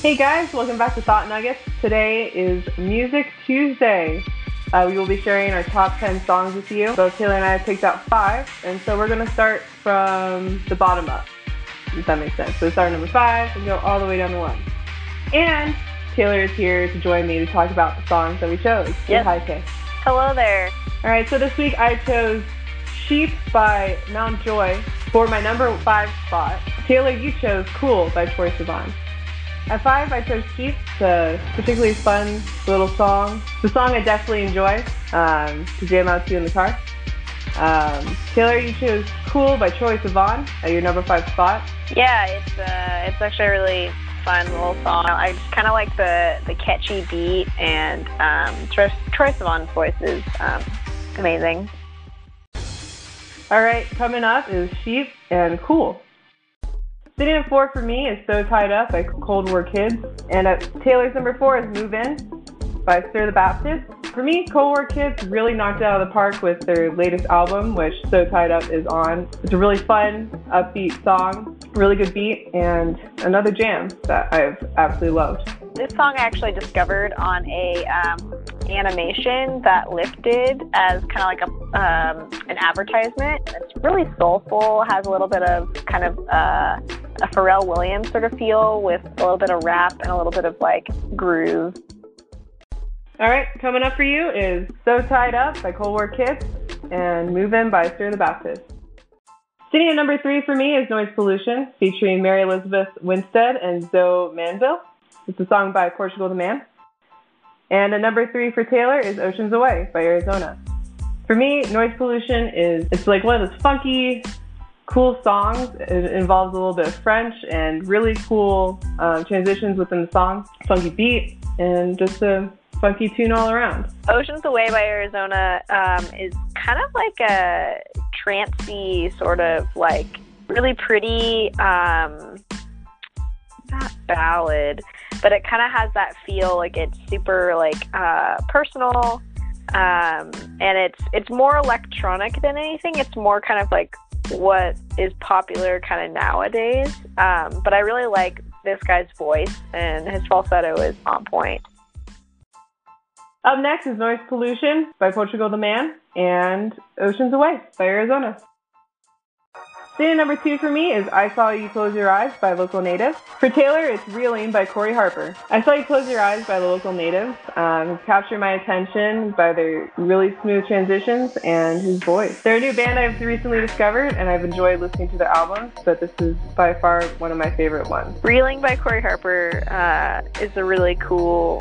Hey guys, welcome back to Thought Nuggets. Today is Music Tuesday. We will be sharing our top 10 songs with you. So Taylor and I have picked out 5, and so we're going to start from the bottom up, if that makes sense. So start at number 5 and go all the way down to 1. And Taylor is here to join me to talk about the songs that we chose. Yep. Hi, Kay. Hello there. All right, so this week I chose Sheep by Mountjoy for my number 5 spot. Taylor, you chose Cool by Troye Sivan. At 5, I chose Sheep. It's a particularly fun little song. The song I definitely enjoy to jam out to in the car. Taylor, you chose Cool by Troye Sivan at your number 5 spot. Yeah, it's actually a really fun little song. I just kind of like the catchy beat, and Troye Sivan's voice is amazing. All right, coming up is Sheep and Cool. Sitting at 4 for me is So Tied Up by Cold War Kids. And at Taylor's number 4 is Move In by Sir the Baptist. For me, Cold War Kids really knocked it out of the park with their latest album, which So Tied Up is on. It's a really fun, upbeat song, really good beat, and another jam that I've absolutely loved. This song I actually discovered on a animation that Lyft did as kind of like a an advertisement. It's really soulful, has a little bit of kind of a Pharrell Williams sort of feel with a little bit of rap and a little bit of like groove. All right, coming up for you is So Tied Up by Cold War Kids and Move In by Sir the Baptist. Sitting at number 3 for me is Noise Pollution featuring Mary Elizabeth Winstead and Zoe Manville. It's a song by Portugal the Man. And at number 3 for Taylor is Oceans Away by Arizona. For me, Noise Pollution it's like one of those funky, cool songs. It involves a little bit of French and really cool transitions within the song. Funky beat and just a funky tune all around. Oceans Away by Arizona is kind of like a trancey sort of like really pretty, not ballad, but it kind of has that feel like it's super like personal, and it's more electronic than anything. It's more kind of like what is popular kind of nowadays, but I really like this guy's voice, and his falsetto is on point. Up next is Noise Pollution by Portugal the Man and Oceans Away by Arizona. Sitting number 2 for me is I Saw You Close Your Eyes by Local Natives. For Taylor, it's Reeling by Corey Harper. I Saw You Close Your Eyes by the Local Natives captured my attention by their really smooth transitions and his voice. They're a new band I've recently discovered, and I've enjoyed listening to their albums, but this is by far one of my favorite ones. Reeling by Corey Harper is a really cool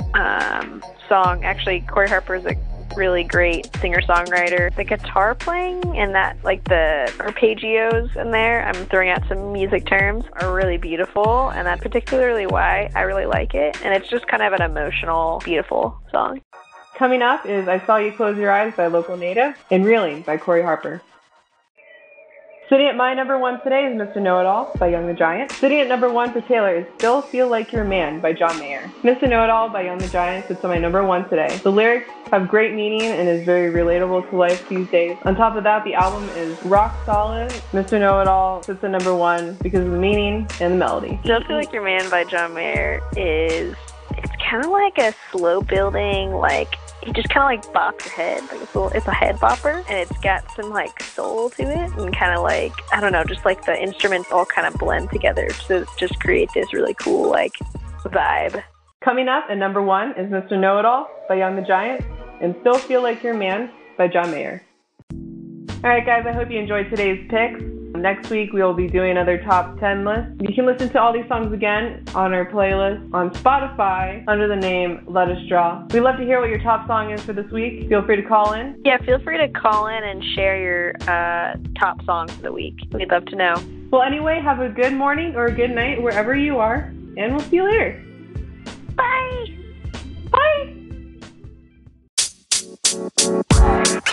song. Actually, Corey Harper is a really great singer-songwriter. The guitar playing and that, like the arpeggios in there, I'm throwing out some music terms, are really beautiful, and that's particularly why I really like it. And it's just kind of an emotional, beautiful song. Coming up is I Saw You Close Your Eyes by Local Native and Reeling by Corey Harper. Sitting at my number 1 today is Mr. Know-It-All by Young the Giant. Sitting at number 1 for Taylor is Still Feel Like Your Man by John Mayer. Mr. Know-It-All by Young the Giant sits on my number 1 today. The lyrics have great meaning and is very relatable to life these days. On top of that, the album is rock solid. Mr. Know-It-All sits at number 1 because of the meaning and the melody. Still Feel Like Your Man by John Mayer it's kind of like a slow building, like you just kind of like bop your head, like it's a head bopper, and it's got some like soul to it, and kind of like, I don't know, just like the instruments all kind of blend together to just create this really cool like vibe. Coming up at number 1 is Mr. Know-It-All by Young the Giant and Still Feel Like Your Man by John Mayer. All right guys, I hope you enjoyed today's picks. Next week we will be doing another top 10 list. You can listen to all these songs again on our playlist on Spotify under the name Let Us Draw. We'd love to hear what your top song is for this week. Feel free to call in. Yeah, feel free to call in and share your top song for the week. We'd love to know. Well, anyway, have a good morning or a good night wherever you are, and we'll see you later. Bye! Bye!